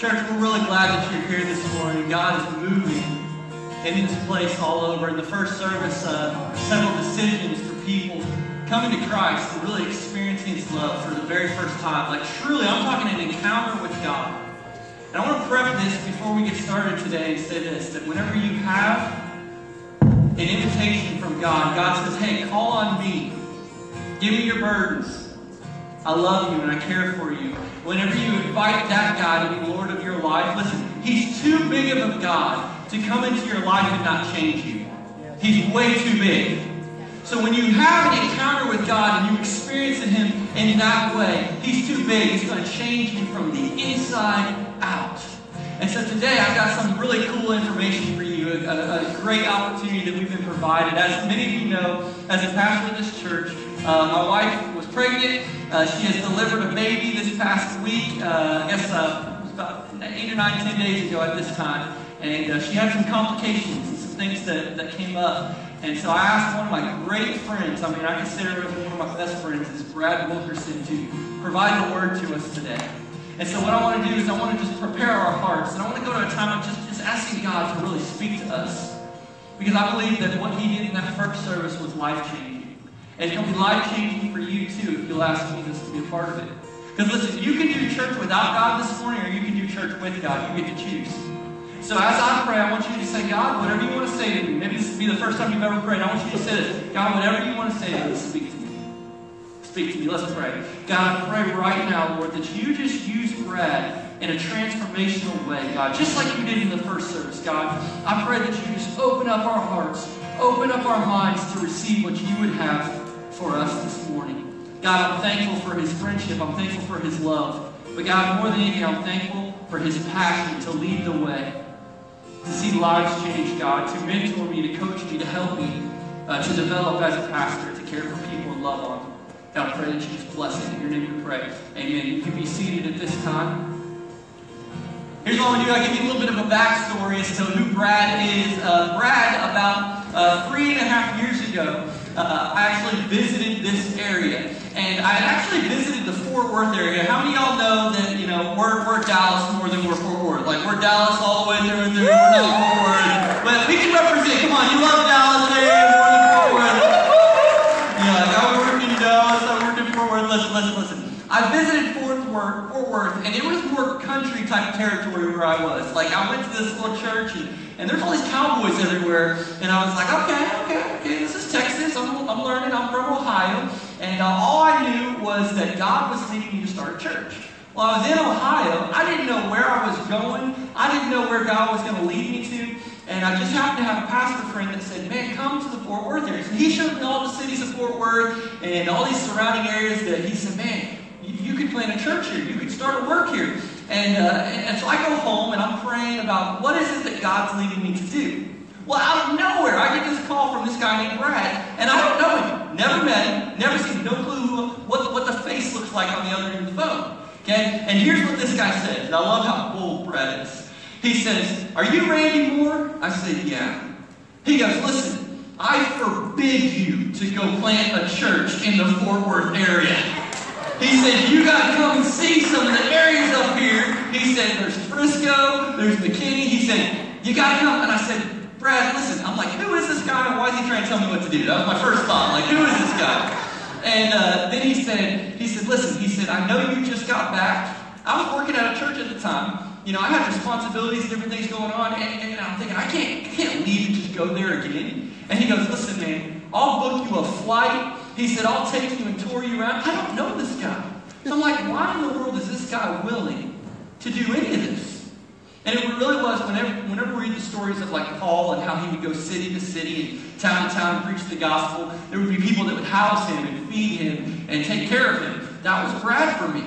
Church, we're really glad that you're here this morning. God is moving in this place all over. In the first service, several decisions for people coming to Christ and really experiencing His love for the very first time. Like, truly, I'm talking an encounter with God. And I want to preface this before we get started today and say this, that whenever you have an invitation from God, God says, hey, call on me. Give me your burdens. I love you and I care for you. Whenever you invite that God to be Lord of your life, listen, He's too big of a God to come into your life and not change you. He's way too big. So when you have an encounter with God and you experience Him in that way, He's too big. He's going to change you from the inside out. And so today I've got some really cool information for you, a great opportunity that we've been provided. As many of you know, as a pastor of this church, my wife was pregnant. She has delivered a baby this past week. I guess it was about 8 or 9, 10 days ago at this time. And she had some complications and some things that came up. And so I asked one of my great friends, I mean, I consider him one of my best friends, is Brad Wilkerson, to provide the word to us today. And so what I want to do is I want to just prepare our hearts. And I want to go to a time of just asking God to really speak to us. Because I believe that what He did in that first service was life-changing. And it'll be life-changing for you, too, if you'll ask Jesus to be a part of it. Because listen, you can do church without God this morning, or you can do church with God. You get to choose. So as I pray, I want you to say, God, whatever you want to say to me. Maybe this will be the first time you've ever prayed. I want you to say this. God, whatever you want to say to me, speak to me. Speak to me. Let's pray. God, I pray right now, Lord, that you just use Brad in a transformational way, God, just like you did in the first service, God. I pray that you just open up our hearts, open up our minds to receive what you would have for us this morning. God, I'm thankful for His friendship. I'm thankful for His love. But God, more than anything, I'm thankful for His passion to lead the way, to see lives change, God, to mentor me, to coach me, to help me, to develop as a pastor, to care for people and love on them. God, I pray that you just bless it. In your name we pray. Amen. You can be seated at this time. Here's what I want to do. I'll give you a little bit of a backstory as to who Brad is. Brad, about 3.5 years ago, I actually visited this area. And I actually visited the Fort Worth area. How many of y'all know that, you know, we're Dallas more than we're Fort Worth? Like, we're Dallas all the way through and through. We're not Fort Worth. But we can represent. Come on, you love Dallas area more than Fort Worth. You're like, oh, we're in Dallas, oh, we're in Fort Worth. Listen. I visited Fort Worth, and it was more country-type territory where I was. Like, I went to this little church, and there's all these cowboys everywhere. And I was like, okay, this is Texas. I'm learning. I'm from Ohio. And all I knew was that God was leading me to start a church. Well, I was in Ohio. I didn't know where I was going. I didn't know where God was going to lead me to. And I just happened to have a pastor friend that said, man, come to the Fort Worth area. And he showed me all the cities of Fort Worth and all these surrounding areas that he said, man, you could plant a church here. You could start a work here. And so I go home and I'm praying about what is it that God's leading me to do. Well, out of nowhere, I get this call from this guy named Brad, and I don't know him, never met him, never seen him, no clue what the face looks like on the other end of the phone, okay? And here's what this guy says, and I love how bold Brad is. He says, are you Randy Moore? I said, yeah. He goes, listen, I forbid you to go plant a church in the Fort Worth area. He said, you got to come and see some of the areas up here. He said, there's Frisco, there's McKinney. He said, you got to come, and I said, Brad, listen, I'm like, who is this guy? Why is he trying to tell me what to do? That was my first thought, like, who is this guy? And then he said, listen, he said, I know you just got back. I was working at a church at the time. You know, I had responsibilities, different things going on, and I'm thinking, I can't leave and just go there again. And he goes, listen, man, I'll book you a flight. He said, I'll take you and tour you around. I don't know this guy. So I'm like, why in the world is this guy willing to do any of this? And it really was, whenever we read the stories of like Paul and how he would go city to city and town to town and preach the gospel, there would be people that would house him and feed him and take care of him. That was Brad for me.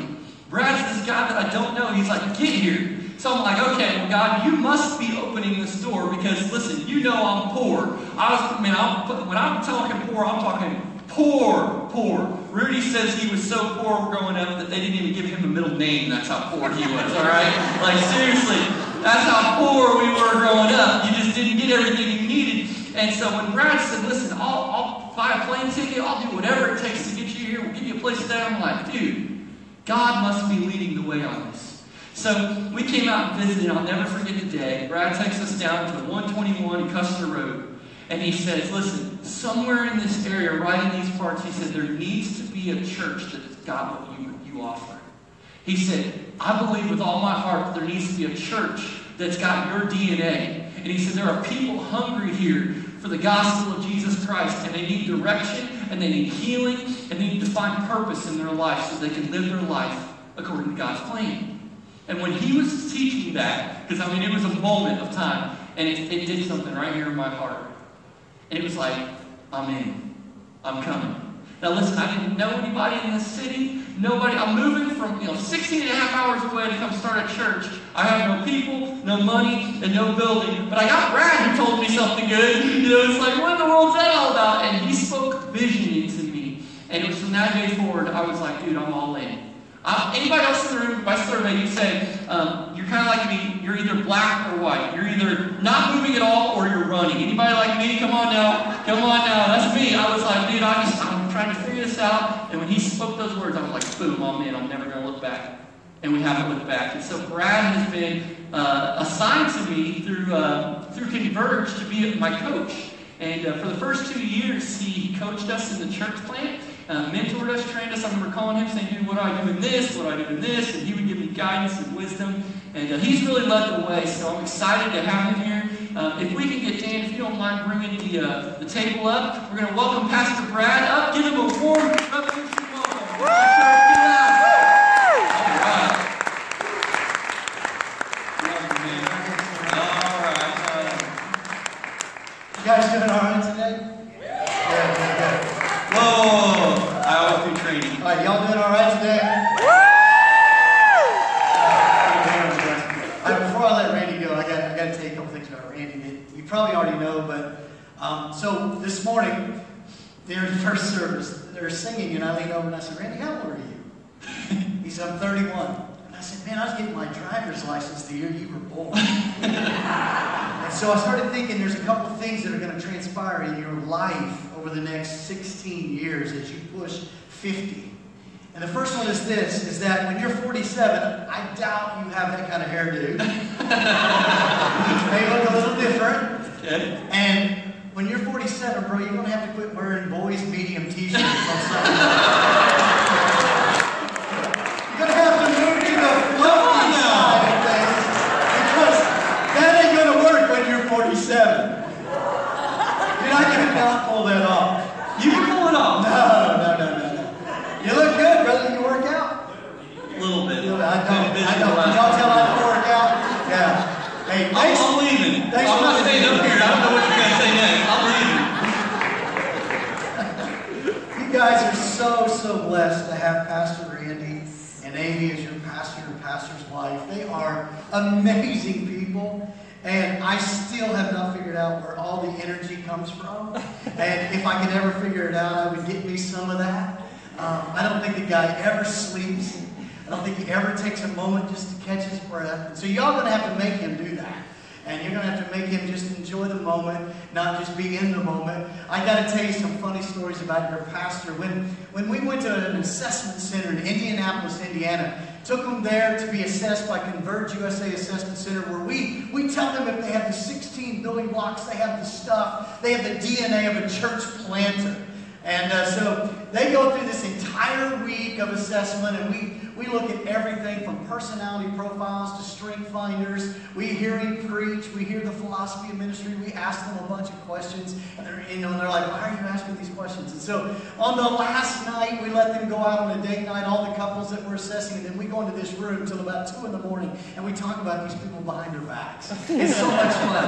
Brad's this guy that I don't know. He's like, get here. So I'm like, okay, well, God, you must be opening this door because, listen, you know I'm poor. When I'm talking poor, I'm talking poor. Rudy says he was so poor growing up that they didn't even give him a middle name. That's how poor he was, all right? Like, seriously, that's how poor we were growing up. You just didn't get everything you needed. And so when Brad said, listen, I'll buy a plane ticket. I'll do whatever it takes to get you here. We'll give you a place to stay. I'm like, dude, God must be leading the way on this. So we came out and visited, and I'll never forget the day. Brad takes us down to 121 and Custer Road, and he says, listen, somewhere in this area, right in these parts, he said, there needs to be a church that's got what you offer. He said, I believe with all my heart that there needs to be a church that's got your DNA. And he said, there are people hungry here for the gospel of Jesus Christ, and they need direction, and they need healing, and they need to find purpose in their life so they can live their life according to God's plan. And when he was teaching that, because I mean it was a moment of time, and it did something right here in my heart. And it was like, I'm in. I'm coming. Now listen, I didn't know anybody in this city. Nobody. I'm moving from 16 and a half hours away to come start a church. I have no people, no money, and no building. But I got Brad who told me something good. It's like, what in the world's that all about? And he spoke vision into me. And it was from that day forward, I was like, dude, I'm all in. Anybody else in the room, by survey, you say, you're kind of like me, you're either black or white. You're either not moving at all or you're running. Anybody like me? Come on now. Come on now. That's me. I was like, dude, I'm trying to figure this out. And when he spoke those words, I was like, boom, I'm in. I'm never going to look back. And we haven't looked back. And so Brad has been assigned to me through Converge to be my coach. And for the first 2 years, he coached us in the church plant. Mentored us, trained us. I remember calling him saying, dude, what do I do in this? What do I do in this? And he would give me guidance and wisdom. And he's really led the way, so I'm excited to have him here. If we can get Dan, if you don't mind bringing the table up, we're going to welcome Pastor Brad up. Give him a warm revolution welcome. Woo! All right. You guys doing all right today? Alright, y'all doing alright today? Woo! Before I let Randy go, I got to tell you a couple things about Randy that you probably already know, but so this morning, they're in the first service, they're singing, and I leaned over and I said, Randy, how old are you? He said, I'm 31. And I said, man, I was getting my driver's license the year you were born. And so I started thinking there's a couple things that are going to transpire in your life over the next 16 years as you push 50. And the first one is this, is that when you're 47, I doubt you have that kind of hairdo. May look a little different. Okay. And when you're 47, bro, you're going to have to quit wearing boys' medium t-shirts on Sunday. You're going to have to move to the fluffy side of things because that ain't going to work when you're 47. You're not going to not pull that off. You can pull it off. No. You look good, brother. You work out? A little bit. I don't. Y'all tell I don't work out? Yeah. Hey, thanks. I'm leaving. Thanks I'm not staying up here. I don't know what you're going to say next. I'm leaving. You guys are so blessed to have Pastor Randy and Amy as your pastor and pastor's wife. They are amazing people. And I still have not figured out where all the energy comes from. And if I could ever figure it out, I would get me some of that. I don't think the guy ever sleeps. I don't think he ever takes a moment just to catch his breath. And so y'all going to have to make him do that. And you're going to have to make him just enjoy the moment, not just be in the moment. I got to tell you some funny stories about your pastor. When we went to an assessment center in Indianapolis, Indiana, took them there to be assessed by Converge USA Assessment Center, where we tell them if they have the 16 building blocks, they have the stuff, they have the DNA of a church planter. And so they go through this entire week of assessment, and we look at everything from personality profiles to strength finders. We hear him preach. We hear the philosophy of ministry. We ask them a bunch of questions, and they're like, why are you asking these questions? And so on the last night, we let them go out on a date night, all the couples that we're assessing, and then we go into this room until about 2 in the morning, and we talk about these people behind their backs. It's so much fun.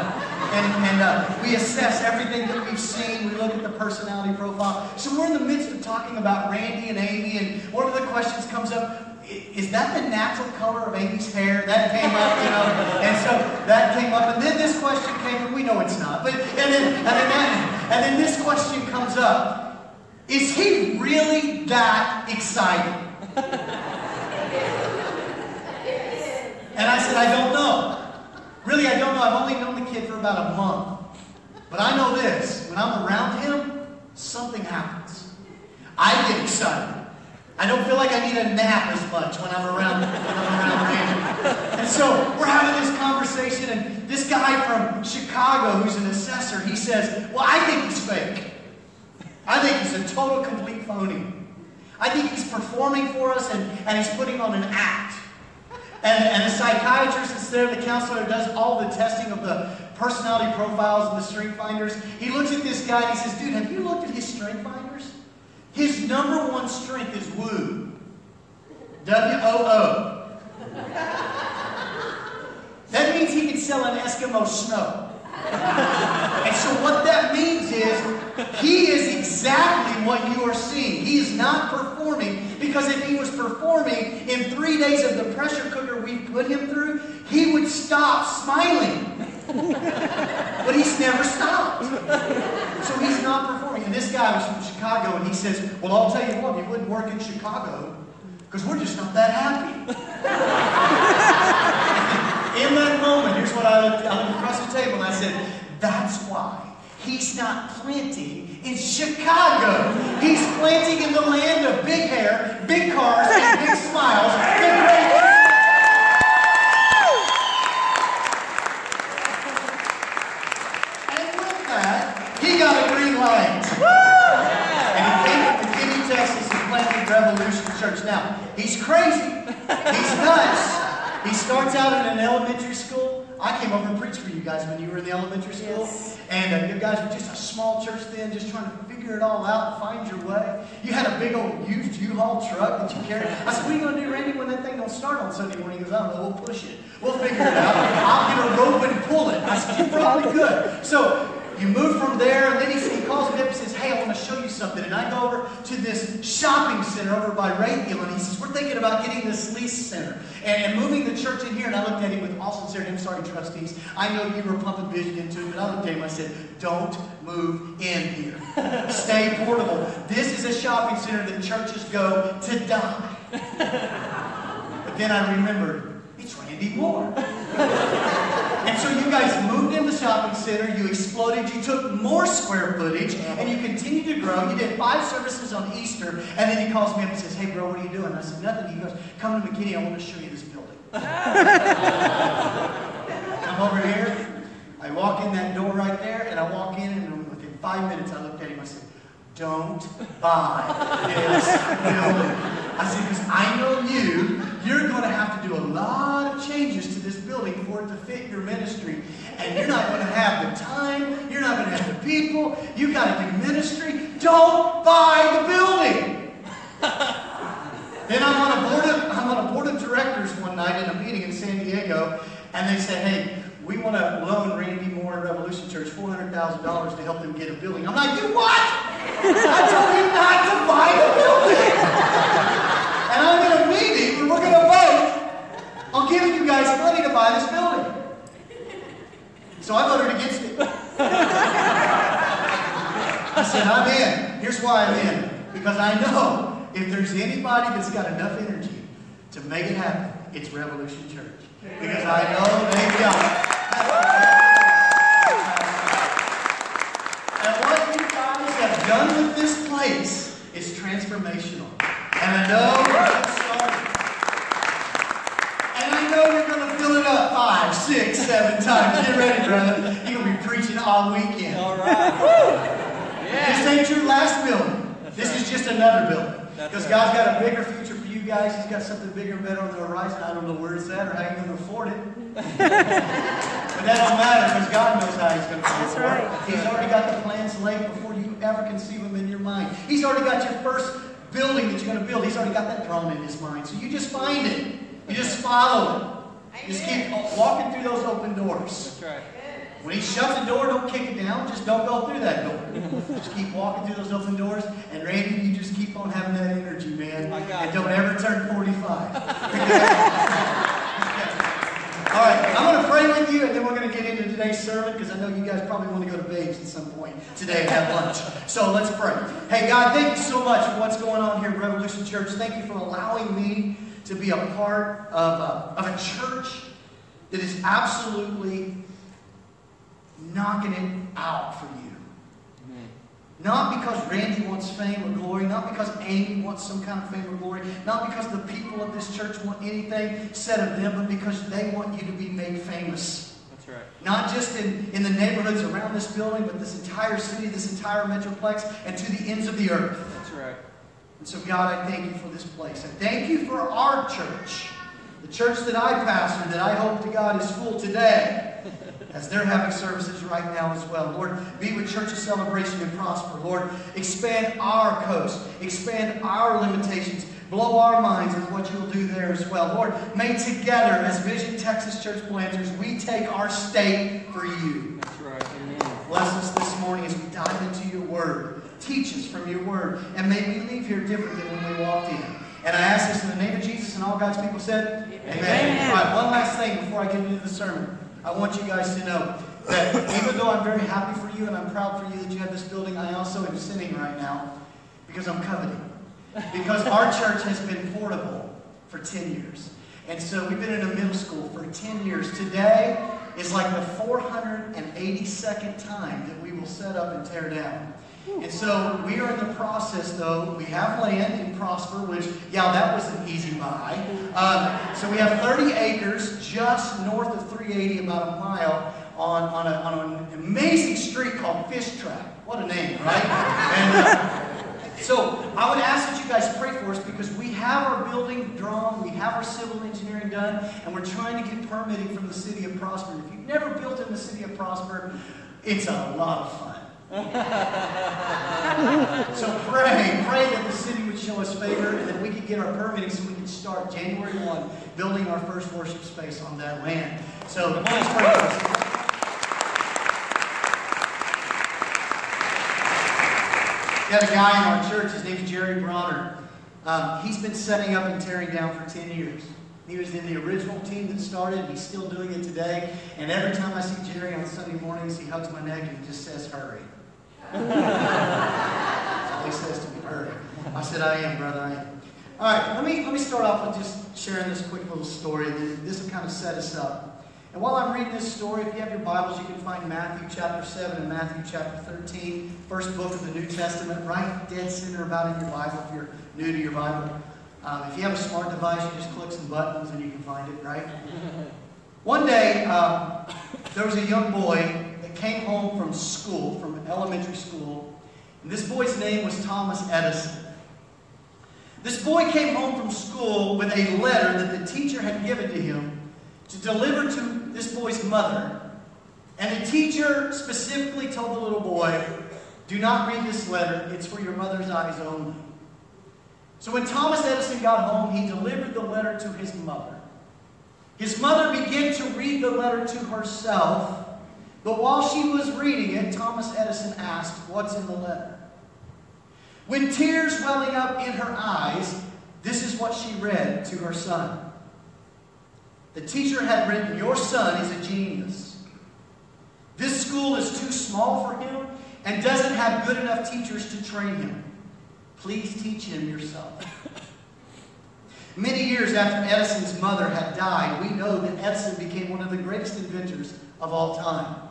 And we assess everything that we've seen. We look at the personality profile. So we're in the midst of talking about Randy and Amy, and one of the questions comes up, is that the natural color of Amy's hair? That came up, and so that came up, and then this question came up, we know it's not, but, and then this question comes up, is he really that excited? And I said, I don't know. Really, I don't know. I've only known the kid for about a month, but I know this, when I'm around him, something happens. I get excited. I don't feel like I need a nap as much when I'm around Randy. And so we're having this conversation, and this guy from Chicago who's an assessor, he says, well, I think he's fake. I think he's a total, complete phony. I think he's performing for us, and he's putting on an act. And a psychiatrist, instead of the counselor who does all the testing of the personality profiles and the strength finders, he looks at this guy and he says, dude, have you looked at his strength finders? His number one strength is woo. W-O-O. That means he can sell an Eskimo snow. And so what that means is he is exactly what you are seeing. He is not performing, because if he was performing in 3 days of the pressure cooker we put him through, he would stop smiling. But he's never stopped. So he's not performing. And this guy was from Chicago, and he says, well, I'll tell you what, it wouldn't work in Chicago because we're just not that happy. In that moment, here's what I looked across the table and I said, that's why he's not planting in Chicago. He's planting in the land of big hair, big cars, and big smiles. Big He got a green light. And he came to McKinney, Texas, and planted Revolution Church. Now, he's crazy. He's nuts. He starts out in an elementary school. I came over and preached for you guys when you were in the elementary school. Yes. And you guys were just a small church then, just trying to figure it all out and find your way. You had a big old used U-Haul truck that you carried. I said, what are you going to do, Randy, when that thing don't start on Sunday morning? He goes, I don't know, we'll push it. We'll figure it out. I'll get a rope and pull it. I said, you probably could. So you move from there, and then he calls me up and says, hey, I want to show you something. And I go over to this shopping center over by Rayhill, and he says, we're thinking about getting this lease center and moving the church in here. And I looked at him with all sincerity. I'm sorry, trustees. I know you were pumping vision into it, but I looked at him and I said, don't move in here. Stay portable. This is a shopping center that churches go to die. But then I remembered, it's Randy Moore. And so you guys moved in the shopping center, you exploded, you took more square footage, and you continued to grow. You did 5 services on Easter, and then he calls me up and says, hey, bro, what are you doing? And I said, nothing. He goes, come to McKinney, I want to show you this building. I'm over here, I walk in that door right there, and I walk in, and within 5 minutes, I looked at him, I said, don't buy this building. I said, because I know you, you're going to have to do a lot of changes to this building for it to fit your ministry. And you're not going to have the time. You're not going to have the people. You've got to do ministry. Don't buy the building. Then I'm on a board of directors one night in a meeting in San Diego. And they say, hey, we want to loan Randy Moore and Revolution Church $400,000 to help them get a building. I'm like, you what? I told you not to buy the building. And I'm in a meeting, and we're going to vote on giving you guys money to buy this building. So I voted against it. I said, I'm in. Here's why I'm in. Because I know if there's anybody that's got enough energy to make it happen, it's Revolution Church. Because I know they've got it. And what you guys have done with this place is transformational. And I know we're just starting. And I know you're going to fill it up 5, 6, 7 times. Get ready, brother. You're going to be preaching all weekend. All right. Yeah. This ain't your last building. This is just another building. Because God's got a bigger future for you guys. He's got something bigger and better on the horizon. I don't know where it's at or how you're going to afford it. But that don't matter because God knows how He's going to do it. That's right. He's already got the plans laid before you ever conceive them in your mind. He's already got your first building that you're going to build. He's already got that drawn in His mind. So you just find it. You just follow it. You just keep walking through those open doors. That's right. When He shuts the door, don't kick it down. Just don't go through that door. Just keep walking through those open doors. And Randy, you just keep on having that energy, man. Oh, and don't ever turn 45. All right, I'm going to pray with you, and then we're going to get into today's sermon, because I know you guys probably want to go to Babes at some point today and have lunch. So let's pray. Hey, God, thank you so much for what's going on here at Revolution Church. Thank you for allowing me to be a part of a church that is absolutely knocking it out for you. Amen. Not because Randy wants fame or glory, not because Amy wants some kind of fame or glory, not because the people of this church want anything said of them, but because they want you to be made famous. That's right. Not just in the neighborhoods around this building, but this entire city, this entire metroplex, and to the ends of the earth. That's right. And so, God, I thank you for this place. I thank you for our church, the church that I pastor, that I hope to God is full today, as they're having services right now as well. Lord, be with Church of Celebration and Prosper. Lord, expand our coast. Expand our limitations. Blow our minds with what you'll do there as well. Lord, may together, as Vision Texas Church Planters, we take our state for you. That's right. Amen. Bless us this morning as we dive into your word. Teach us from your word. And may we leave here different than when we walked in. And I ask this in the name of Jesus, and all God's people said, Amen. Amen. All right, one last thing before I get into the sermon. I want you guys to know that even though I'm very happy for you and I'm proud for you that you have this building, I also am sinning right now because I'm coveting. Because our church has been portable for 10 years. And so we've been in a middle school for 10 years. Today is like the 482nd time that we will set up and tear down. And so we are in the process, though. We have land in Prosper, which, yeah, that was an easy buy. So we have 30 acres just north of 380, about a mile, on an amazing street called Fish Trap. What a name, right? And so I would ask that you guys pray for us, because we have our building drawn, we have our civil engineering done, and we're trying to get permitting from the city of Prosper. If you've never built in the city of Prosper, it's a lot of fun. So pray that the city would show us favor and that we could get our permitting so we can start January 1 building our first worship space on that land. So please pray for us. We got a guy in our church, his name is Jerry Bronner. He's been setting up and tearing down for 10 years. He was in the original team that started, and he's still doing it today. And every time I see Jerry on Sunday mornings, he hugs my neck and he just says, hurry. That's all he says to me, hurry. I said, I am, brother, I am. All right, let me start off with just sharing this quick little story. This will kind of set us up. And while I'm reading this story, if you have your Bibles, you can find Matthew chapter 7 and Matthew chapter 13, first book of the New Testament, right dead center about in your Bible if you're new to your Bible. If you have a smart device, you just click some buttons and you can find it, right? One day, there was a young boy that came home from school, from elementary school, and this boy's name was Thomas Edison. This boy came home from school with a letter that the teacher had given to him to deliver to this boy's mother, and the teacher specifically told the little boy, do not read this letter, it's for your mother's eyes only. So when Thomas Edison got home, he delivered the letter to his mother. His mother began to read the letter to herself, but while she was reading it, Thomas Edison asked, what's in the letter? With tears welling up in her eyes, this is what she read to her son. The teacher had written, your son is a genius. This school is too small for him and doesn't have good enough teachers to train him. Please teach him yourself. Many years after Edison's mother had died, we know that Edison became one of the greatest inventors of all time.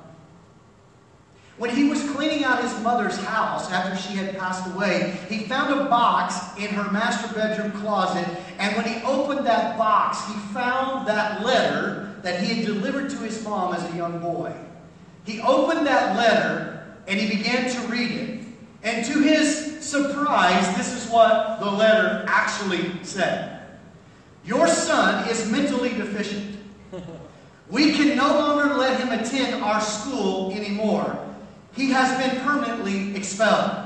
When he was cleaning out his mother's house after she had passed away, he found a box in her master bedroom closet, and when he opened that box, he found that letter that he had delivered to his mom as a young boy. He opened that letter, and he began to read it. And to his surprise, this is what the letter actually said. Your son is mentally deficient. We can no longer let him attend our school anymore. He has been permanently expelled.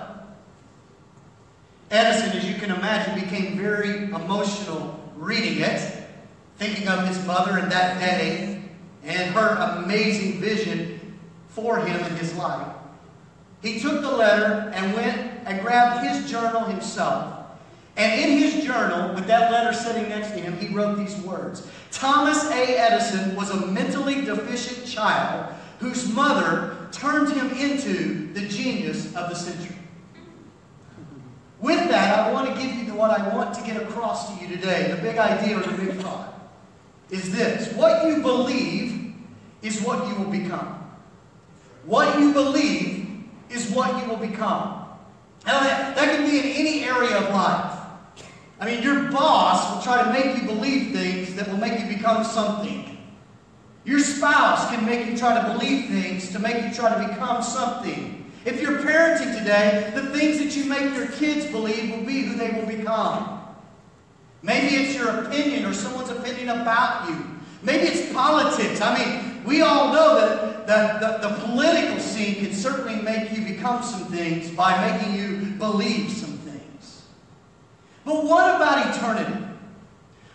Edison, as you can imagine, became very emotional reading it, thinking of his mother and that day and her amazing vision for him in his life. He took the letter and went and grabbed his journal himself. And in his journal, with that letter sitting next to him, he wrote these words. Thomas A. Edison was a mentally deficient child whose mother turned him into the genius of the century. With that, I want to give you what I want to get across to you today. The big idea or the big thought is this. What you believe is what you will become. What you believe is what you will become. Hell, that can be in any area of life. I mean, your boss will try to make you believe things that will make you become something. Your spouse can make you try to believe things to make you try to become something. If you're parenting today, the things that you make your kids believe will be who they will become. Maybe it's your opinion or someone's opinion about you. Maybe it's politics. I mean, we all know that the political scene can certainly make you become some things by making you believe some things. But what about eternity?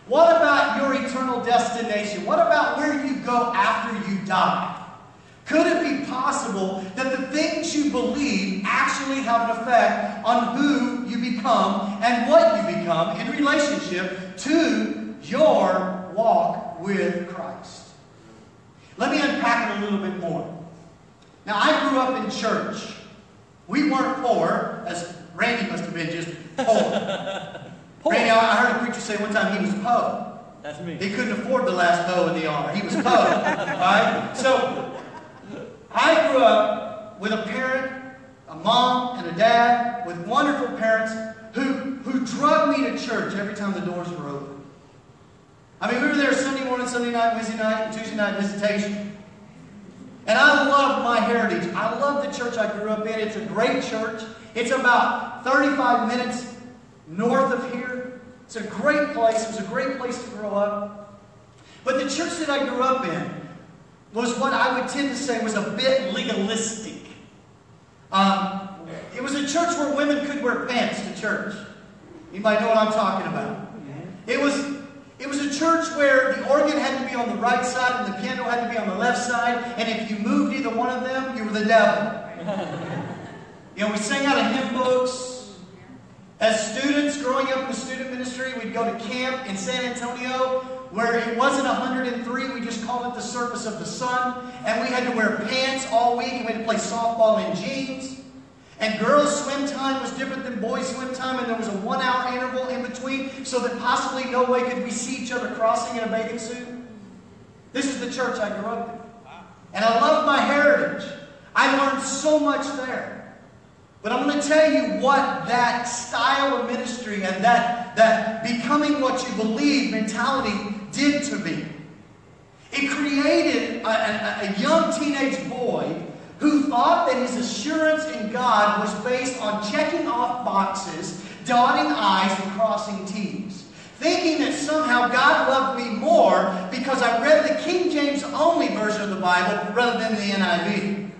What about your eternal destination? What about where you go after you die? Could it be possible that the things you believe actually have an effect on who you become and what you become in relationship to your walk with Christ? Let me unpack it a little bit more. Now, I grew up in church. We weren't poor, as Randy must have been just poor. Randy, I heard a preacher say one time he was poor. That's me. He couldn't afford the last O in the R. He was poor. Right? So, I grew up with a parent, a mom, and a dad, with wonderful parents who drugged me to church every time the doors were open. I mean, we were there Sunday morning, Sunday night, Wednesday night, and Tuesday night visitation. And I love my heritage. I love the church I grew up in. It's a great church. It's about 35 minutes north of here. It's a great place. It was a great place to grow up. But the church that I grew up in was what I would tend to say was a bit legalistic. It was a church where women could wear pants to church. Anybody know what I'm talking about? It was a church where the organ had to be on the right side and the piano had to be on the left side, and if you moved either one of them, you were the devil. You know, we sang out of hymn books. As students, growing up in student ministry, we'd go to camp in San Antonio, where it wasn't 103, we just called it the surface of the sun. And we had to wear pants all week, and we had to play softball in jeans. And girls' swim time was different than boys' swim time, and there was a 1-hour interval in between, so that possibly no way could we see each other crossing in a bathing suit. This is the church I grew up in. And I love my heritage. I learned so much there. But I'm going to tell you what that style of ministry and that becoming what you believe mentality did to me. It created a young teenage boy who thought that his assurance in God was based on checking off boxes, dotting I's and crossing T's, thinking that somehow God loved me more because I read the King James only version of the Bible rather than the NIV.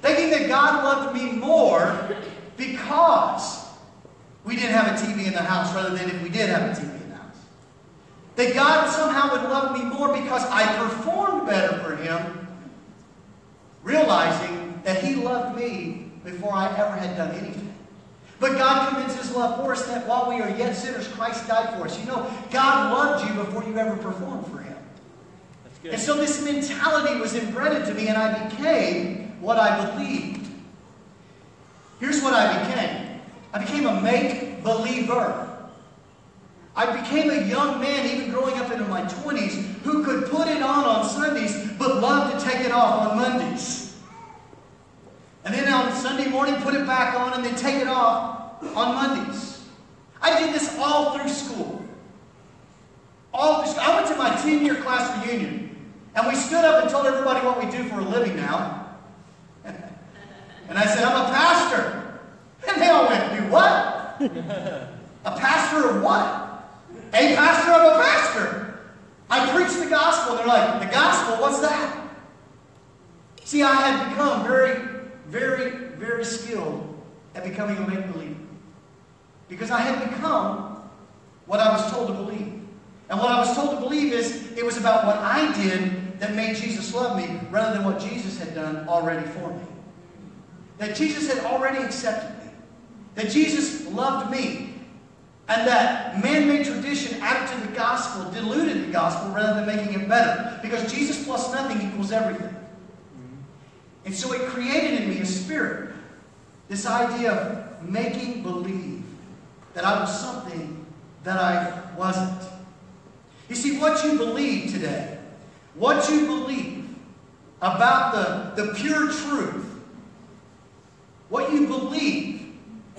Thinking that God loved me more because we didn't have a TV in the house rather than if we did have a TV. That God somehow would love me more because I performed better for Him, realizing that He loved me before I ever had done anything. But God commends His love for us that while we are yet sinners, Christ died for us. You know, God loved you before you ever performed for Him. That's good. And so this mentality was embedded to me, and I became what I believed. Here's what I became. I became a make-believer. I became a young man, even growing up into my 20s, who could put it on Sundays, but loved to take it off on Mondays. And then on Sunday morning, put it back on, and then take it off on Mondays. I did this all through school. I went to my 10-year class reunion, and we stood up and told everybody what we do for a living now. And I said, I'm a pastor. And they all went, you what? A pastor of what? A pastor of a pastor. I preached the gospel. They're like, the gospel? What's that? See, I had become very, very, very skilled at becoming a make-believer. Because I had become what I was told to believe. And what I was told to believe is, it was about what I did that made Jesus love me, rather than what Jesus had done already for me. That Jesus had already accepted me. That Jesus loved me. And that man-made tradition added to the gospel, diluted the gospel rather than making it better. Because Jesus plus nothing equals everything. And so it created in me a spirit, this idea of making believe that I was something that I wasn't. You see, what you believe today, what you believe about the pure truth, what you believe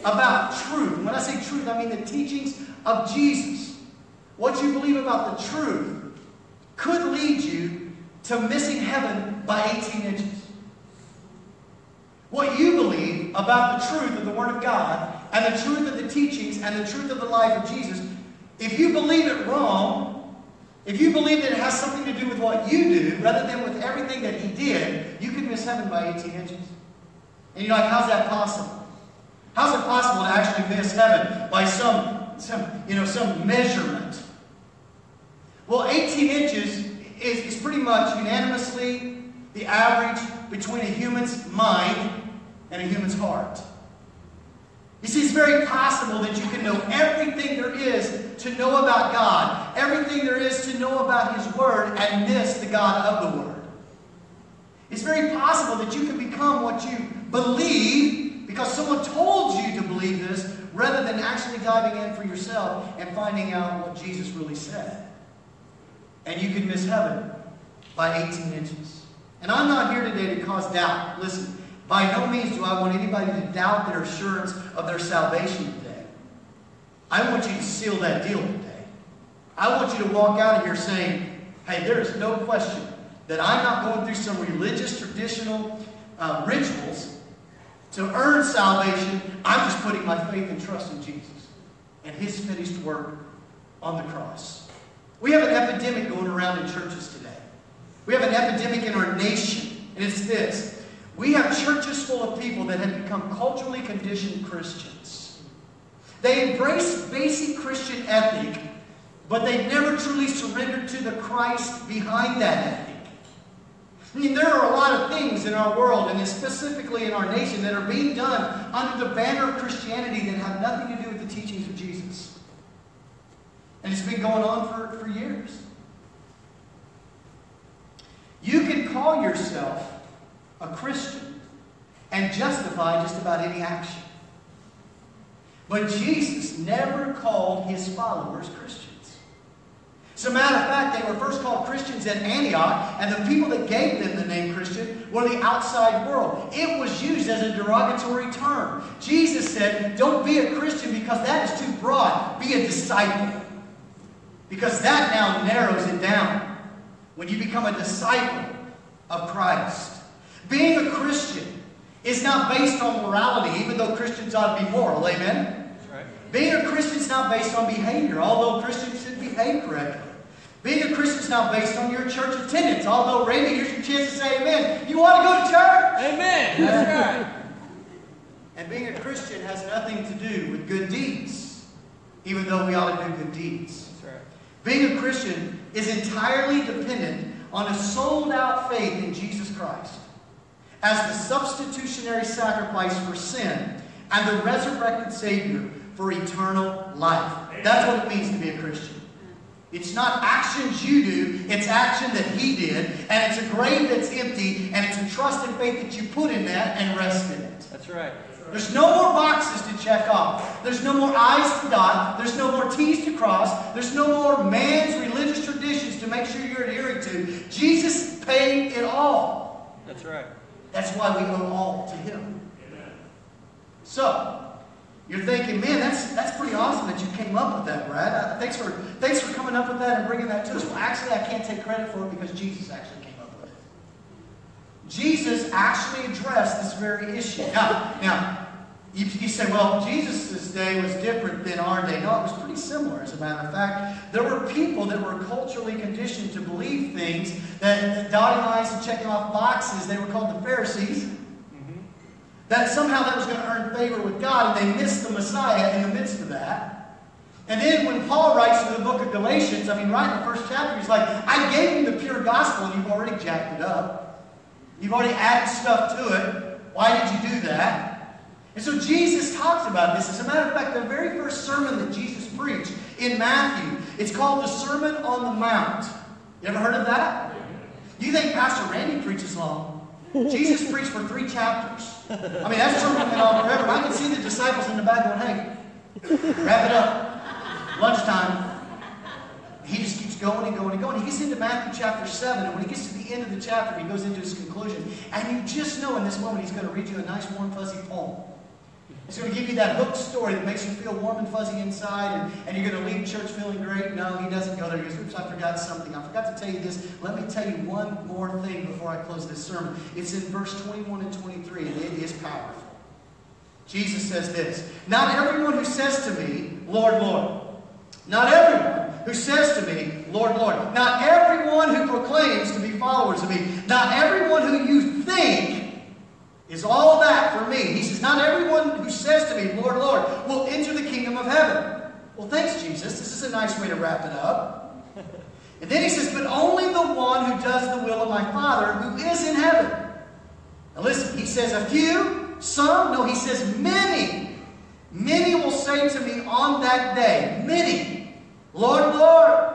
about truth. And when I say truth, I mean the teachings of Jesus. What you believe about the truth could lead you to missing heaven by 18 inches. What you believe about the truth of the Word of God and the truth of the teachings and the truth of the life of Jesus, if you believe it wrong, if you believe that it has something to do with what you do rather than with everything that he did, you can miss heaven by 18 inches. And you're like, how's that possible? How's it possible to actually miss heaven by some measurement? Well, 18 inches is pretty much unanimously the average between a human's mind and a human's heart. You see, it's very possible that you can know everything there is to know about God, everything there is to know about His Word, and miss the God of the Word. It's very possible that you can become what you believe because someone told you to believe this, rather than actually diving in for yourself and finding out what Jesus really said. And you can miss heaven by 18 inches. And I'm not here today to cause doubt. Listen. By no means do I want anybody to doubt their assurance of their salvation today. I want you to seal that deal today. I want you to walk out of here saying, hey, there is no question that I'm not going through some religious, traditional rituals to earn salvation. I'm just putting my faith and trust in Jesus and His finished work on the cross. We have an epidemic going around in churches today. We have an epidemic in our nation, and it's this. We have churches full of people that have become culturally conditioned Christians. They embrace basic Christian ethic, but they never truly surrendered to the Christ behind that ethic. I mean, there are a lot of things in our world, and specifically in our nation, that are being done under the banner of Christianity that have nothing to do with the teachings of Jesus. And it's been going on for years. You can call yourself a Christian and justify just about any action. But Jesus never called His followers Christians. As a matter of fact, they were first called Christians at Antioch, and the people that gave them the name Christian were the outside world. It was used as a derogatory term. Jesus said, don't be a Christian because that is too broad. Be a disciple. Because that now narrows it down. When you become a disciple of Christ. Being a Christian is not based on morality, even though Christians ought to be moral, amen? That's right. Being a Christian is not based on behavior, although Christians should behave correctly. Being a Christian is not based on your church attendance, although, Randy, here's your chance to say amen. You want to go to church? Amen. That's right. And being a Christian has nothing to do with good deeds, even though we ought to do good deeds. That's right. Being a Christian is entirely dependent on a sold-out faith in Jesus Christ as the substitutionary sacrifice for sin and the resurrected Savior for eternal life. Amen. That's what it means to be a Christian. It's not actions you do, it's action that He did, and it's a grave that's empty, and it's a trust and faith that you put in that and rest in it. That's right. There's no more boxes to check off. There's no more I's to dot. There's no more T's to cross. There's no more man's religious traditions to make sure you're adhering to. Jesus paid it all. That's right. That's why we owe all to Him. Amen. So, you're thinking, man, that's pretty awesome that you came up with that, Brad. Thanks for coming up with that and bringing that to us. Well, actually, I can't take credit for it because Jesus actually came up with it. Jesus actually addressed this very issue. Now you say, well, Jesus' day was different than our day. No, it was pretty similar, as a matter of fact. There were people that were culturally conditioned to believe things, that dotting lines and checking off boxes, they were called the Pharisees, that somehow that was going to earn favor with God, and they missed the Messiah in the midst of that. And then when Paul writes in the book of Galatians, right in the first chapter, he's like, I gave you the pure gospel, and you've already jacked it up. You've already added stuff to it. Why did you do that? And so Jesus talks about this. As a matter of fact, the very first sermon that Jesus preached in Matthew, it's called the Sermon on the Mount. You ever heard of that? You think Pastor Randy preaches long. Jesus preached for 3 chapters. That sermon went on forever. I can see the disciples in the back going, hey, wrap it up. Lunchtime. He just keeps going and going and going. He gets into Matthew chapter 7, and when he gets to the end of the chapter, he goes into his conclusion. And you just know in this moment he's going to read you a nice, warm, fuzzy poem. He's going to give you that hook story that makes you feel warm and fuzzy inside, and you're going to leave church feeling great. No, he doesn't go there. He goes, oops, I forgot something. I forgot to tell you this. Let me tell you one more thing before I close this sermon. It's in verse 21 and 23, and it is powerful. Jesus says this, not everyone who says to me, Lord, Lord. Not everyone who says to me, Lord, Lord. Not everyone who proclaims to be followers of me. Not everyone who you think is all that for me. He says, not everyone who says to me, Lord, Lord, will enter the kingdom of heaven. Well, thanks, Jesus. This is a nice way to wrap it up. And then he says, but only the one who does the will of my Father who is in heaven. Now listen, he says a few, some. No, he says many. Many will say to me on that day, many, Lord, Lord,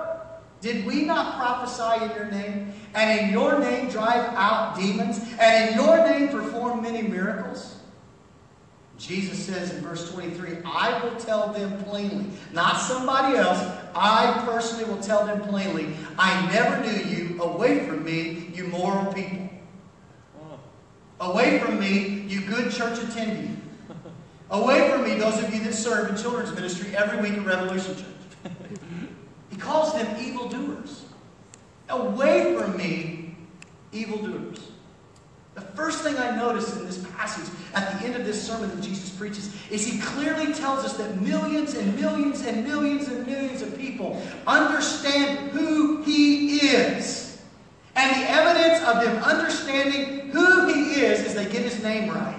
did we not prophesy in your name, and in your name drive out demons, and in your name perform many miracles? Jesus says in verse 23, I will tell them plainly, not somebody else, I personally will tell them plainly, I never knew you, away from me, you moral people. Away from me, you good church attendee. Away from me, those of you that serve in children's ministry every week at Revolution Church. He calls them evildoers. Away from me, evildoers. The first thing I notice in this passage at the end of this sermon that Jesus preaches is he clearly tells us that millions and millions and millions and millions of people understand who he is. And the evidence of them understanding who he is they get his name right.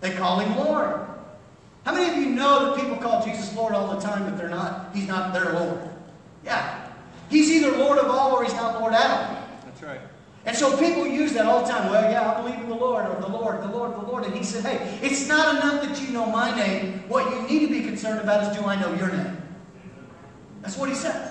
They call him Lord. How many of you know that people call Jesus Lord all the time, but he's not their Lord? Yeah. He's either Lord of all or he's not Lord at all. That's right. And so people use that all the time. Well, yeah, I believe in the Lord, or the Lord, the Lord, the Lord. And he said, hey, it's not enough that you know my name. What you need to be concerned about is, do I know your name? That's what he says.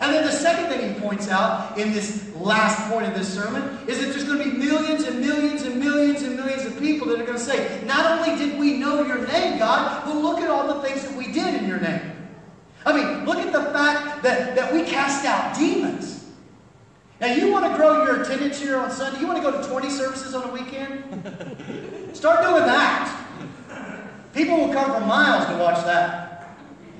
And then the second thing he points out in this last point of this sermon is that there's going to be millions and millions and millions and millions of people that are going to say, not only did we know your name, God, but look at all the things that we did in your name. I mean, look at the fact that we cast out demons. Now, you want to grow your attendance here on Sunday? You want to go to 20 services on a weekend? Start doing that. People will come for miles to watch that.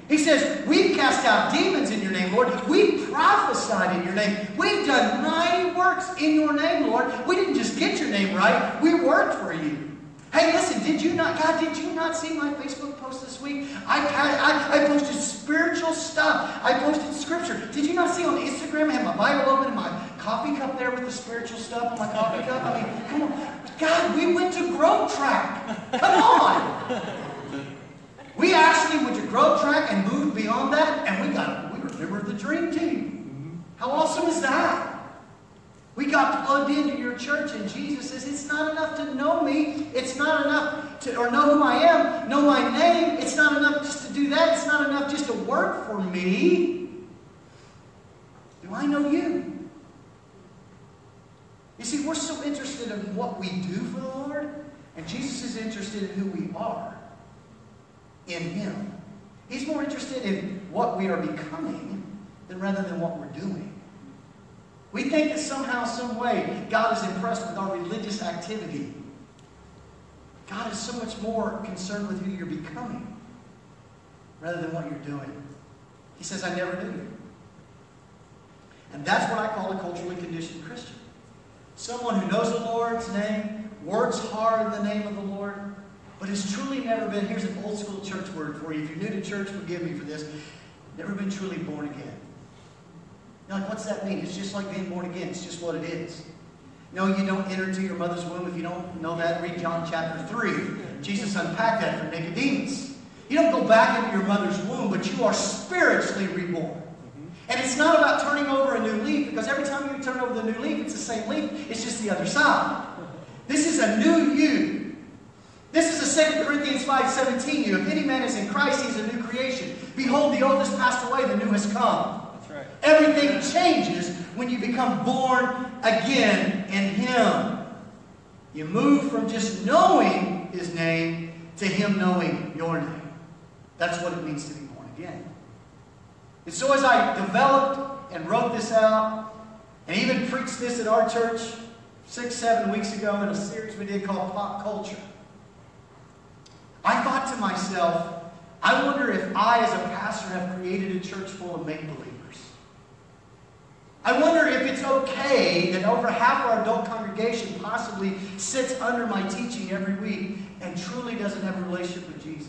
He says, we've cast out demons in your name, Lord. We prophesied in your name. We've done mighty works in your name, Lord. We didn't just get your name right. We worked for you. Hey, listen, did you not see my Facebook post this week? I posted spiritual stuff. I posted scripture. Did you not see on Instagram I had my Bible open and my coffee cup there with the spiritual stuff on my coffee cup? I mean, come on. God, we went to Growth Track. Come on. We actually went to Growth Track and moved beyond that, and we remembered the dream team. How awesome is that? We got plugged into your church, and Jesus says, it's not enough to know me. It's not enough to know who I am, know my name. It's not enough just to do that. It's not enough just to work for me. Do I know you? You see, we're so interested in what we do for the Lord, and Jesus is interested in who we are in him. He's more interested in what we are becoming rather than what we're doing. We think that somehow, some way, God is impressed with our religious activity. God is so much more concerned with who you're becoming rather than what you're doing. He says, I never knew you. And that's what I call a culturally conditioned Christian. Someone who knows the Lord's name, works hard in the name of the Lord, but it's truly never been, here's an old school church word for you. If you're new to church, forgive me for this. Never been truly born again. You're like, what's that mean? It's just like being born again. It's just what it is. No, you don't enter into your mother's womb. If you don't know that, read John chapter 3. Jesus unpacked that for Nicodemus. You don't go back into your mother's womb, but you are spiritually reborn. And it's not about turning over a new leaf, because every time you turn over the new leaf, it's the same leaf. It's just the other side. This is a new you. This is a 2 Corinthians 5:17. If any man is in Christ, he is a new creation. Behold, the old has passed away, the new has come. That's right. Everything changes when you become born again in him. You move from just knowing his name to him knowing your name. That's what it means to be born again. And so as I developed and wrote this out, and even preached this at our church 6-7 weeks ago in a series we did called Pop Culture, I thought to myself, I wonder if I, as a pastor, have created a church full of make-believers. I wonder if it's okay that over half our adult congregation possibly sits under my teaching every week and truly doesn't have a relationship with Jesus.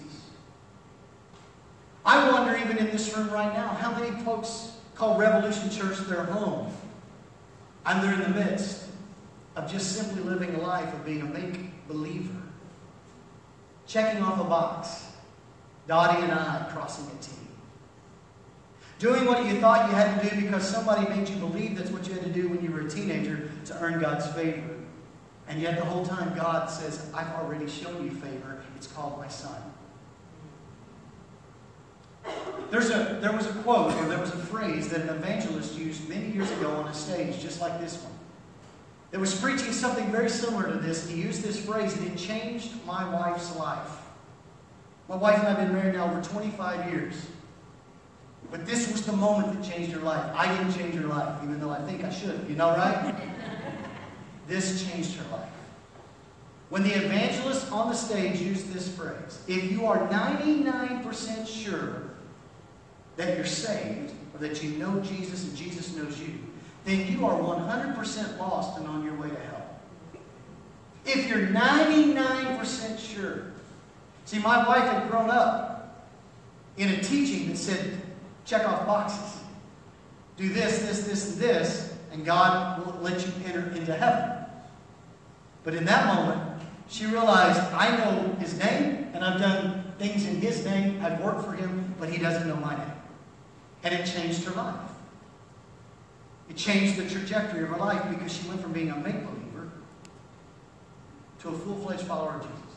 I wonder, even in this room right now, how many folks call Revolution Church their home. And they're in the midst of just simply living a life of being a make-believer. Checking off a box, dotting an I, crossing a T. Doing what you thought you had to do because somebody made you believe that's what you had to do when you were a teenager to earn God's favor. And yet the whole time God says, I've already shown you favor. It's called my son. There was a quote, or there was a phrase that an evangelist used many years ago on a stage just like this one. That was preaching something very similar to this. He used this phrase, and it changed my wife's life. My wife and I have been married now over 25 years. But this was the moment that changed her life. I didn't change her life, even though I think I should. You know, right? This changed her life. When the evangelist on the stage used this phrase, if you are 99% sure that you're saved, or that you know Jesus and Jesus knows you, then you are 100% lost and on your way to hell. If you're 99% sure. See, my wife had grown up in a teaching that said, check off boxes. Do this, this, this, and this, and God will let you enter into heaven. But in that moment, she realized, I know his name, and I've done things in his name. I've worked for him, but he doesn't know my name. And it changed her life. It changed the trajectory of her life because she went from being a make-believer to a full-fledged follower of Jesus.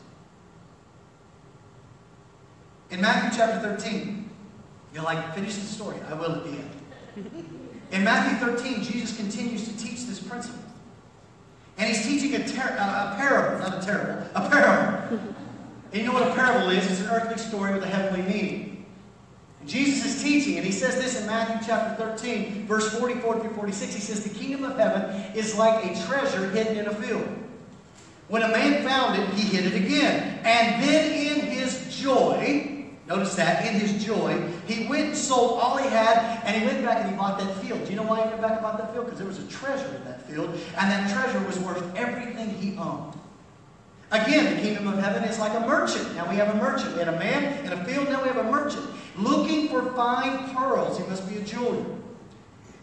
In Matthew chapter 13, you're like, finish the story. I will at the end. In Matthew 13, Jesus continues to teach this principle. And he's teaching a parable. And you know what a parable is? It's an earthly story with a heavenly meaning. Jesus is teaching, and he says this in Matthew chapter 13, verse 44 through 46. He says, the kingdom of heaven is like a treasure hidden in a field. When a man found it, he hid it again. And then in his joy, notice that, in his joy, he went and sold all he had, and he went back and he bought that field. Do you know why he went back and bought that field? Because there was a treasure in that field, and that treasure was worth everything he owned. Again, the kingdom of heaven is like a merchant. Now we have a merchant. We had a man in a field, now we have a merchant. Looking for fine pearls. He must be a jeweler.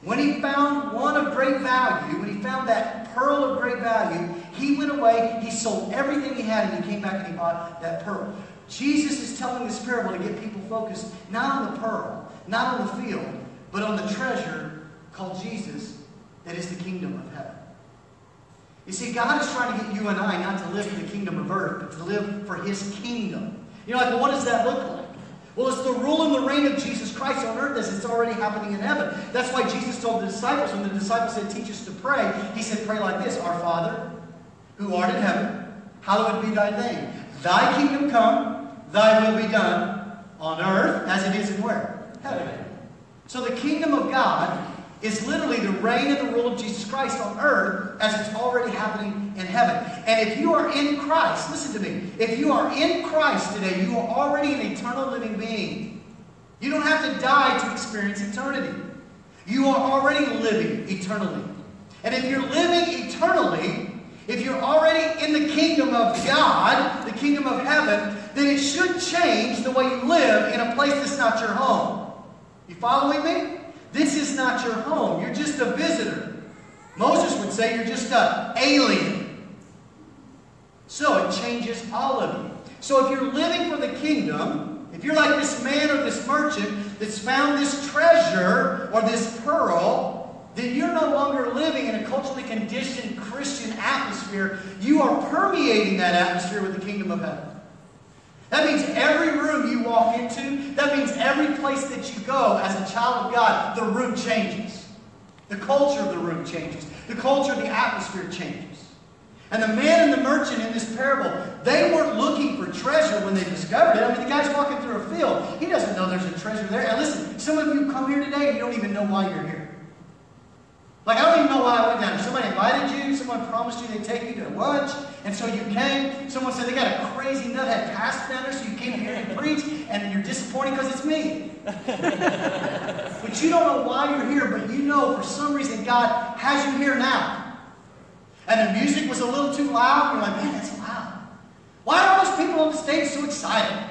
When he found one of great value, when he found that pearl of great value, he went away, he sold everything he had, and he came back and he bought that pearl. Jesus is telling this parable to get people focused not on the pearl, not on the field, but on the treasure called Jesus that is the kingdom of heaven. You see, God is trying to get you and I not to live for the kingdom of earth, but to live for his kingdom. You're like, well, what does that look like? Well, it's the rule and the reign of Jesus Christ on earth as it's already happening in heaven. That's why Jesus told the disciples, when the disciples said, teach us to pray, he said, pray like this, Our Father, who art in heaven, hallowed be thy name. Thy kingdom come, thy will be done, on earth as it is in where? Heaven. So the kingdom of God is literally the reign and the rule of Jesus Christ on earth as it's already happening in heaven. And if you are in Christ, listen to me, if you are in Christ today, you are already an eternal living being. You don't have to die to experience eternity. You are already living eternally. And if you're living eternally, if you're already in the kingdom of God, the kingdom of heaven, then it should change the way you live in a place that's not your home. You following me? This is not your home. You're just a visitor. Moses would say you're just an alien. So it changes all of you. So if you're living for the kingdom, if you're like this man or this merchant that's found this treasure or this pearl, then you're no longer living in a culturally conditioned Christian atmosphere. You are permeating that atmosphere with the kingdom of heaven. That means every room you walk into, that means every place that you go as a child of God, the room changes. The culture of the room changes. The culture of the atmosphere changes. And the man and the merchant in this parable, they weren't looking for treasure when they discovered it. I mean, the guy's walking through a field. He doesn't know there's a treasure there. And listen, some of you come here today and you don't even know why you're here. Like, I don't even know why I went down. Somebody invited you. Someone promised you they'd take you to lunch. And so you came. Someone said they got a crazy nuthead pastor down there, so you came here and preached. And you're disappointed because it's me. But you don't know why you're here. But you know for some reason God has you here now. And the music was a little too loud. You're like, man, that's loud. Why are those people on the stage so excited?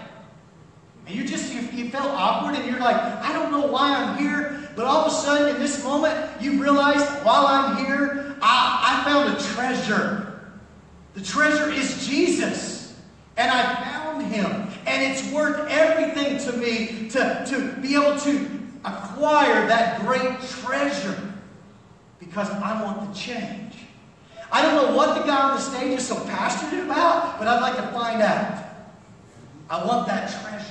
And you just, you felt awkward, and you're like, I don't know why I'm here. But all of a sudden, in this moment, you realize, while I'm here, I found a treasure. The treasure is Jesus. And I found him. And it's worth everything to me to be able to acquire that great treasure. Because I want the change. I don't know what the guy on the stage is so passionate about, but I'd like to find out. I want that treasure.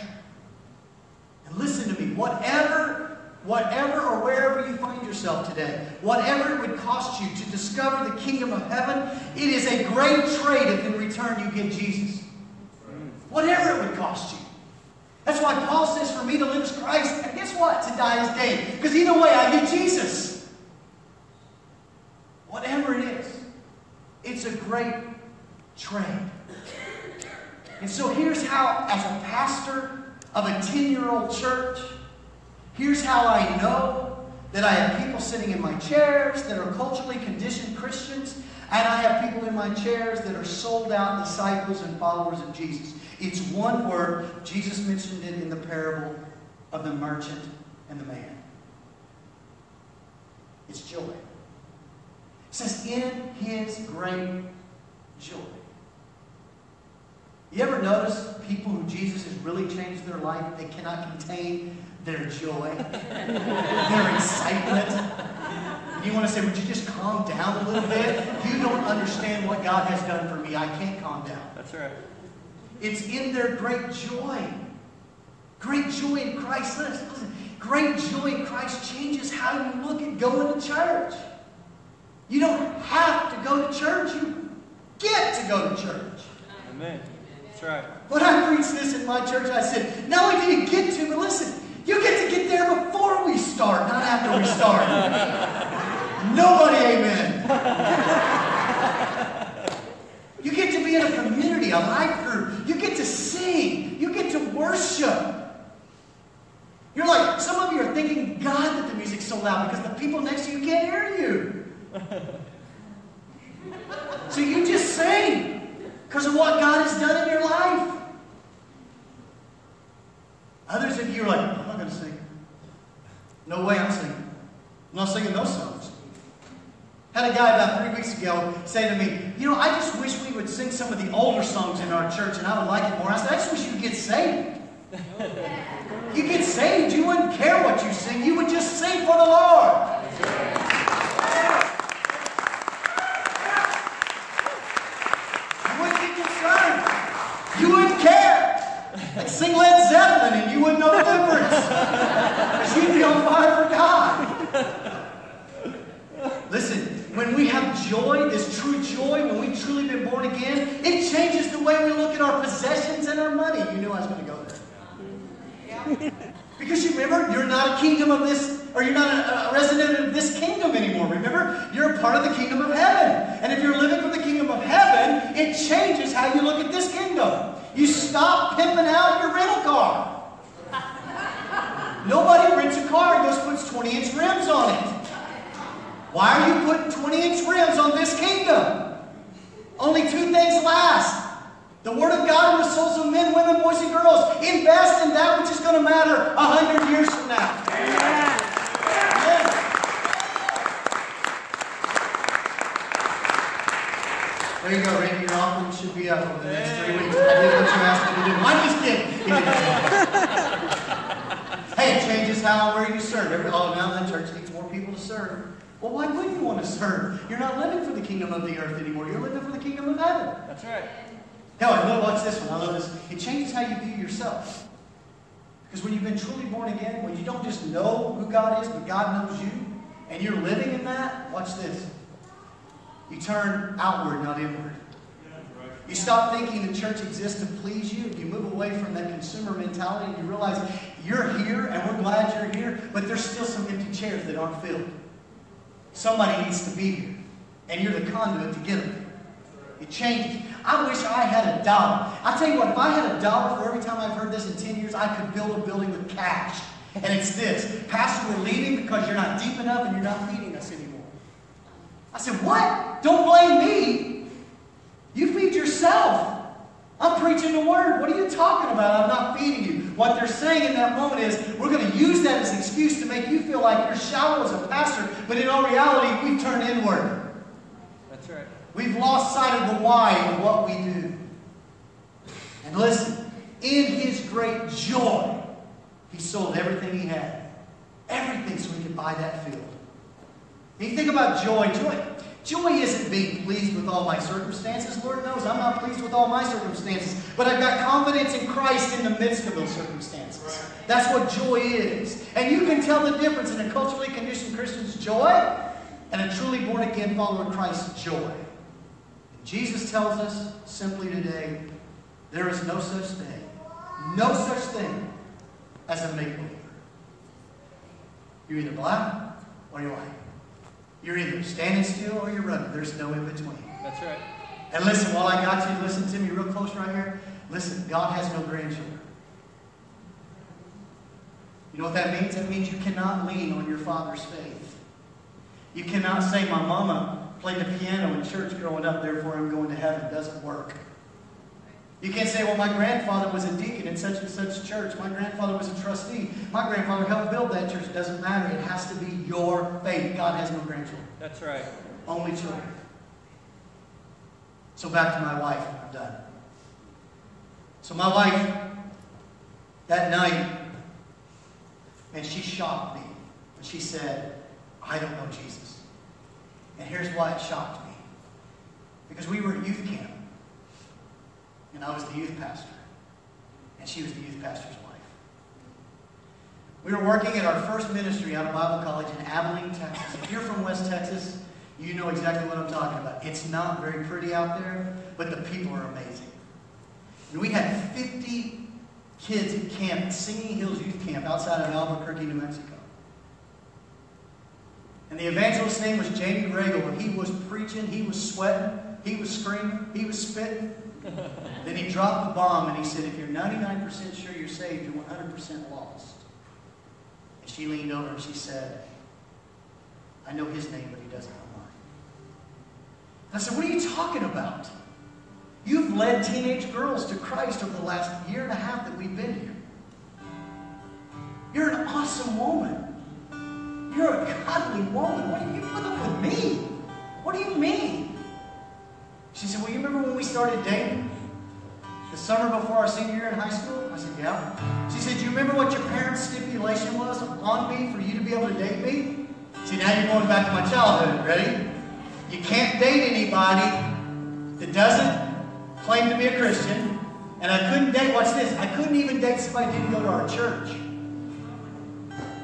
Listen to me, whatever or wherever you find yourself today, whatever it would cost you to discover the kingdom of heaven, it is a great trade if in return you get Jesus. Whatever it would cost you. That's why Paul says for me to live is Christ, and guess what? To die is gain. Because either way, I get Jesus. Whatever it is, it's a great trade. And so here's how, as a pastor of a 10-year-old church, here's how I know that I have people sitting in my chairs that are culturally conditioned Christians, and I have people in my chairs that are sold out disciples and followers of Jesus. It's one word. Jesus mentioned it in the parable of the merchant and the man. It's joy. It says, in his great joy. You ever notice people who Jesus has really changed their life, they cannot contain their joy, their excitement? And you want to say, would you just calm down a little bit? You don't understand what God has done for me. I can't calm down. That's right. It's in their great joy. Great joy in Christ. Listen, great joy in Christ changes how you look at going to church. You don't have to go to church. You get to go to church. Amen. Right. When I preached this in my church, I said, not only do you get to, but listen, you get to get there before we start, not after we start. Nobody amen. You get to be in a community, a life group. You get to sing. You get to worship. You're like, some of you are thinking, God, that the music's so loud because the people next to you can't hear you. So you just sing. Because of what God has done in your life. Others of you are like, I'm not going to sing. No way I'm singing. I'm not singing those songs. Had a guy about 3 weeks ago say to me, you know, I just wish we would sing some of the older songs in our church and I would like it more. I said, I just wish you'd get saved. You get saved, you wouldn't care what you sing. You would just sing for the Lord. Like sing Led Zeppelin and you wouldn't know the difference. Because you'd be on fire for God. Listen, when we have joy, this true joy, when we've truly been born again, it changes the way we look at our possessions and our money. You knew I was going to go there. Yeah. Because you remember, you're not a kingdom of this, or you're not a resident of this kingdom anymore. Remember, you're a part of the kingdom of heaven. And if you're living for the kingdom of heaven, it changes how you look at this kingdom. You stop pimping out your rental car. Nobody rents a car and just puts 20-inch rims on it. Why are you putting 20-inch rims on this kingdom? Only two things last. The Word of God and the souls of men, women, boys, and girls. Invest in that which is going to matter 100 years from now. Amen. There you go, Randy. Your offering should be up over the next 3 weeks. I did what you asked me to do. I'm just kidding. Hey, it changes how and where you serve. Oh, now that church needs more people to serve. Well, why wouldn't you want to serve? You're not living for the kingdom of the earth anymore. You're living for the kingdom of heaven. That's right. No, I love, watch this one. I love this. It changes how you view yourself. Because when you've been truly born again, when you don't just know who God is, but God knows you, and you're living in that, watch this. You turn outward, not inward. You stop thinking the church exists to please you. You move away from that consumer mentality and you realize you're here and we're glad you're here, but there's still some empty chairs that aren't filled. Somebody needs to be here, and you're the conduit to get them there. It changes. I wish I had $1. I tell you what, if I had $1 for every time I've heard this in 10 years, I could build a building with cash. And it's this: Pastor, we're leaving because you're not deep enough and you're not feeding us anymore. I said, what? Don't blame me. You feed yourself. I'm preaching the word. What are you talking about? I'm not feeding you. What they're saying in that moment is, we're going to use that as an excuse to make you feel like you're shallow as a pastor, but in all reality, we've turned inward. That's right. We've lost sight of the why and what we do. And listen, in his great joy, he sold everything he had. Everything so he could buy that field. And you think about joy. Joy isn't being pleased with all my circumstances. Lord knows I'm not pleased with all my circumstances. But I've got confidence in Christ in the midst of those circumstances. Right. That's what joy is. And you can tell the difference in a culturally conditioned Christian's joy and a truly born-again follower of Christ's joy. And Jesus tells us simply today, there is no such thing as a make-believer. You're either black or you're white. You're either standing still or you're running. There's no in between. That's right. And listen, while I got you, listen to me real close right here. Listen, God has no grandchildren. You know what that means? That means you cannot lean on your father's faith. You cannot say, my mama played the piano in church growing up, therefore I'm going to heaven. It doesn't work. You can't say, well, my grandfather was a deacon in such and such church. My grandfather was a trustee. My grandfather helped build that church. It doesn't matter. It has to be your faith. God has no grandchildren. That's right. Only children. So back to my wife. I'm done. So my wife, that night, and she shocked me. And she said, I don't know Jesus. And here's why it shocked me. Because we were at youth camp. And I was the youth pastor. And she was the youth pastor's wife. We were working at our first ministry out of Bible college in Abilene, Texas. If you're from West Texas, you know exactly what I'm talking about. It's not very pretty out there, but the people are amazing. And we had 50 kids at camp, Singing Hills Youth Camp, outside of Albuquerque, New Mexico. And the evangelist's name was Jamie Regal. And he was preaching, he was sweating, he was screaming, he was spitting. Then he dropped the bomb and he said, if you're 99% sure you're saved, you're 100% lost. And she leaned over and she said, I know his name, but he doesn't know mine. And I said, what are you talking about? You've led teenage girls to Christ over the last year and a half that we've been here. You're an awesome woman. You're a godly woman. What do you put up with me? What do you mean? She said, well, you remember when we started dating? The summer before our senior year in high school? I said, yeah. She said, do you remember what your parents' stipulation was on me for you to be able to date me? See, now you're going back to my childhood. Ready? You can't date anybody that doesn't claim to be a Christian. And I couldn't date, watch this, I couldn't even date somebody who didn't go to our church.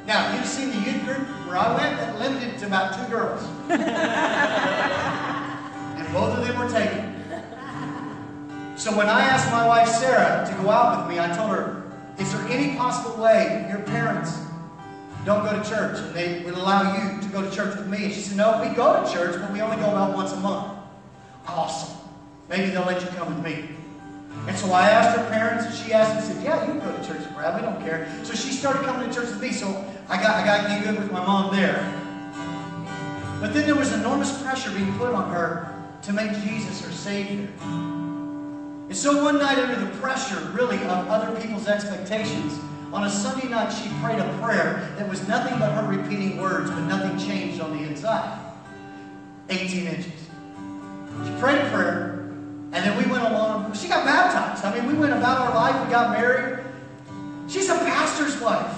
Now, you've seen the youth group where I went that limited to about 2 girls. Both of them were taken. So when I asked my wife, Sarah, to go out with me, I told her, is there any possible way your parents don't go to church and they would allow you to go to church with me? And she said, no, we go to church, but we only go about once a month. Awesome. Maybe they'll let you come with me. And so I asked her parents, and she asked me, said, yeah, you can go to church, Brad. We don't care. So she started coming to church with me, so I got good with my mom there. But then there was enormous pressure being put on her to make Jesus her Savior. And so one night, under the pressure, really, of other people's expectations, on a Sunday night, she prayed a prayer that was nothing but her repeating words, but nothing changed on the inside. 18 inches. She prayed a prayer, and then we went along. She got baptized. I mean, we went about our life. We got married. She's a pastor's wife.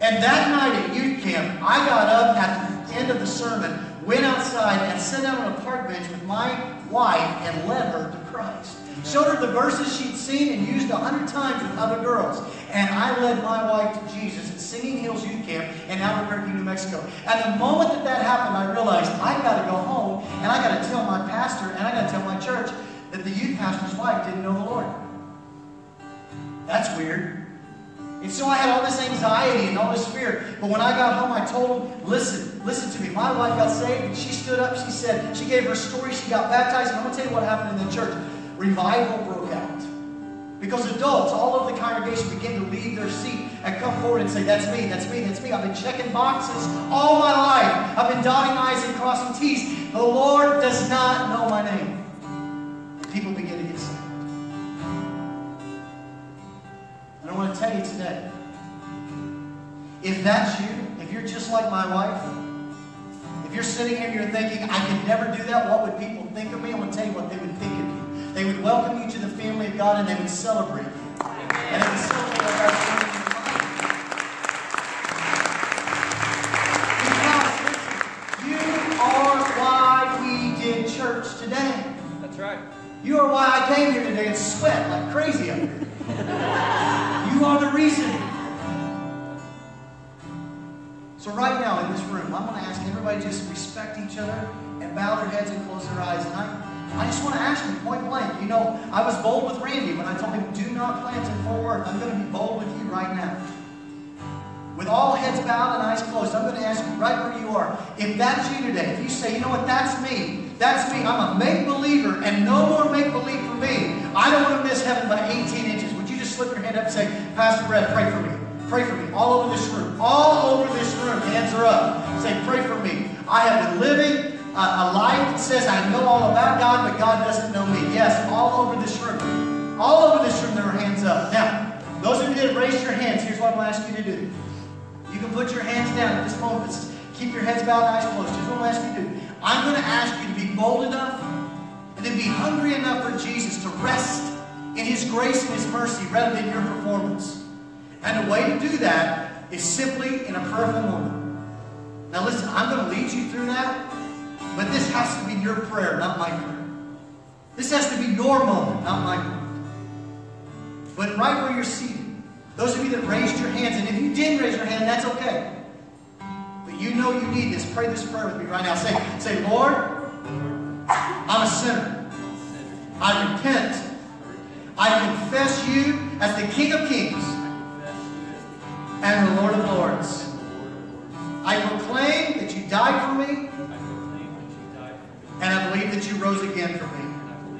And that night at youth camp, I got up at the end of the sermon, went outside and sat down on a park bench with my wife and led her to Christ. Showed her the verses she'd seen and used 100 times with other girls. And I led my wife to Jesus at Singing Hills Youth Camp in Albuquerque, New Mexico. And the moment that that happened, I realized I've got to go home and I've got to tell my pastor and I've got to tell my church that the youth pastor's wife didn't know the Lord. That's weird. And so I had all this anxiety and all this fear. But when I got home, I told him, listen to me. My wife got saved, and she stood up. She said, she gave her story. She got baptized. And I'm going to tell you what happened in the church. Revival broke out. Because adults all over the congregation began to leave their seat and come forward and say, that's me, that's me, that's me. I've been checking boxes all my life. I've been dotting I's and crossing T's. The Lord does not know my name. And people begin to get saved. And I want to tell you today, if that's you, if you're just like my wife, if you're sitting here and you're thinking, I could never do that, what would people think of me? I want to tell you what they would think of you. They would welcome you to the family of God, and they would celebrate you. Amen. And they would celebrate our family. Because you are why we did church today. That's right. You are why I came here today and sweat like crazy up here. You are the reason. So right now in this room, I'm going to ask everybody to just respect each other and bow their heads and close their eyes. And I just want to ask you point blank. You know, I was bold with Randy when I told him, do not plant in Fort Worth. I'm going to be bold with you right now. With all heads bowed and eyes closed, I'm going to ask you right where you are. If that's you today, if you say, you know what, that's me. I'm a make-believer and no more make-believe for me. I don't want to miss heaven by 18 inches. Would you just slip your hand up and say, Pastor Brad, pray for me. Pray for me. All over this room. All over this room. Hands are up. Say, pray for me. I have been living a life that says I know all about God, but God doesn't know me. Yes, all over this room. All over this room, there are hands up. Now, those of you that raised your hands, here's what I'm going to ask you to do. You can put your hands down at this moment. Keep your heads bowed and eyes closed. Here's what I'm going to ask you to do. I'm going to ask you to be bold enough and to be hungry enough for Jesus to rest in His grace and His mercy rather than your performance. And the way to do that is simply in a prayerful moment. Now listen, I'm going to lead you through that. But this has to be your prayer, not my prayer. This has to be your moment, not my moment. But right where you're seated, those of you that raised your hands, and if you didn't raise your hand, that's okay. But you know you need this. Pray this prayer with me right now. Say, Lord, I'm a sinner. I repent. I confess you as the King of Kings and the Lord of Lords. I proclaim that you died for me. And I believe that you rose again for me.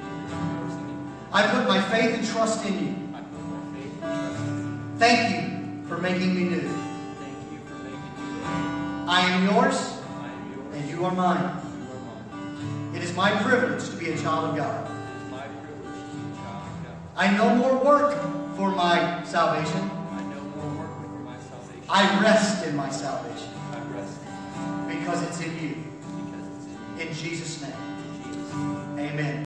I put my faith and trust in you. Thank you for making me new. I am yours, and you are mine. It is my privilege to be a child of God. I no more work for my salvation. I rest in my salvation. Because it's in you. In Jesus' name, amen.